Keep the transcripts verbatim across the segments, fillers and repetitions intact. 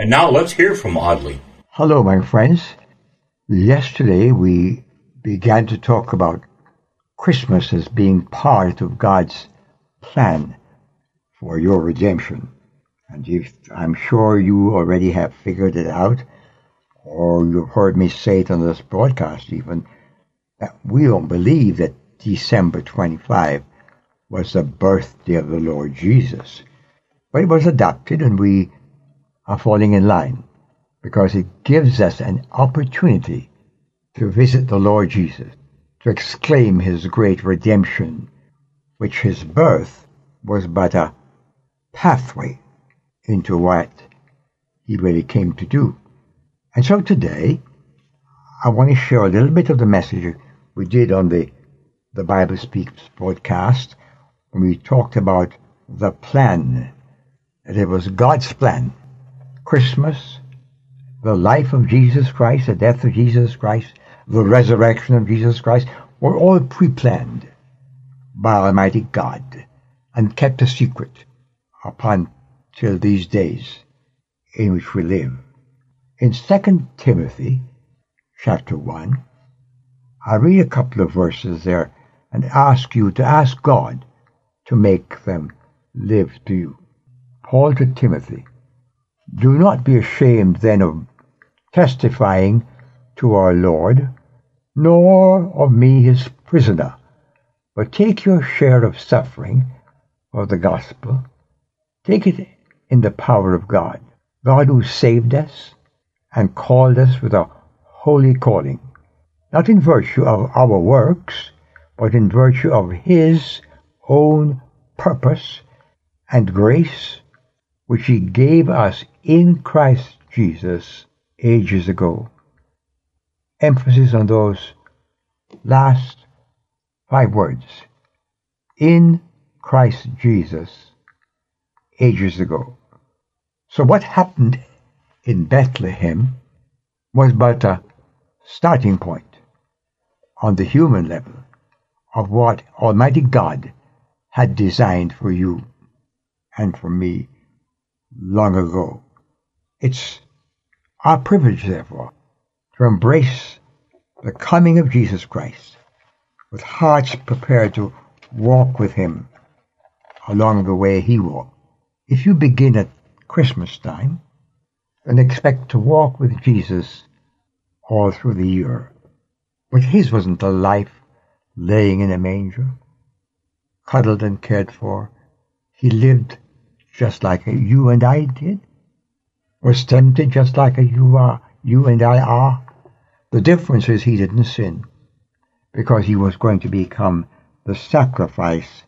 And now let's hear from Audley. Hello, my friends. Yesterday we began to talk about Christmas as being part of God's plan for your redemption. And if, I'm sure you already have figured it out, or you've heard me say it on this broadcast even, that we don't believe that December twenty-fifth was the birthday of the Lord Jesus. But it was adopted, and we are falling in line because it gives us an opportunity to visit the Lord Jesus, to exclaim his great redemption, which his birth was but a pathway into what he really came to do. And so today, I want to share a little bit of the message we did on the, the Bible Speaks podcast. We talked about the plan, that it was God's plan. Christmas, the life of Jesus Christ, the death of Jesus Christ, the resurrection of Jesus Christ, were all pre-planned by Almighty God and kept a secret upon till these days in which we live. In Second Timothy chapter one, I read a couple of verses there and ask you to ask God to make them live to you. Paul to Timothy, do not be ashamed then of testifying to our Lord, nor of me his prisoner, but take your share of suffering of the gospel. Take it in the power of God, God who saved us and called us with a holy calling, not in virtue of our works, but in virtue of his own purpose and grace, which he gave us in Christ Jesus ages ago. Emphasis on those last five words. In Christ Jesus ages ago. So what happened in Bethlehem was but a starting point on the human level of what Almighty God had designed for you and for me long ago. It's our privilege, therefore, to embrace the coming of Jesus Christ with hearts prepared to walk with him along the way he walked. If you begin at Christmas time, then expect to walk with Jesus all through the year. But his wasn't a life laying in a manger, cuddled and cared for. He lived just like you and I did, was tempted just like you are, you and I are. The difference is he didn't sin, because he was going to become the sacrifice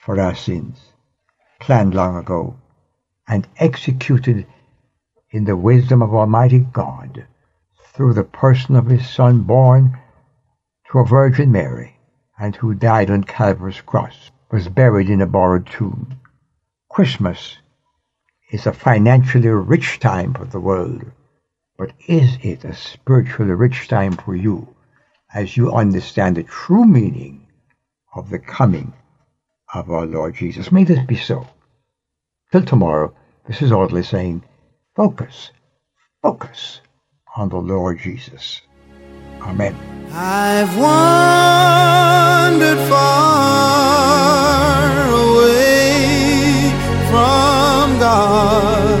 for our sins, planned long ago, and executed in the wisdom of Almighty God through the person of his Son, born to a Virgin Mary, and who died on Calvary's cross, was buried in a borrowed tomb. Christmas is a financially rich time for the world, but is it a spiritually rich time for you as you understand the true meaning of the coming of our Lord Jesus? May this be so. Till tomorrow, this is Audley saying, focus, focus on the Lord Jesus. Amen. I've wandered far away from God.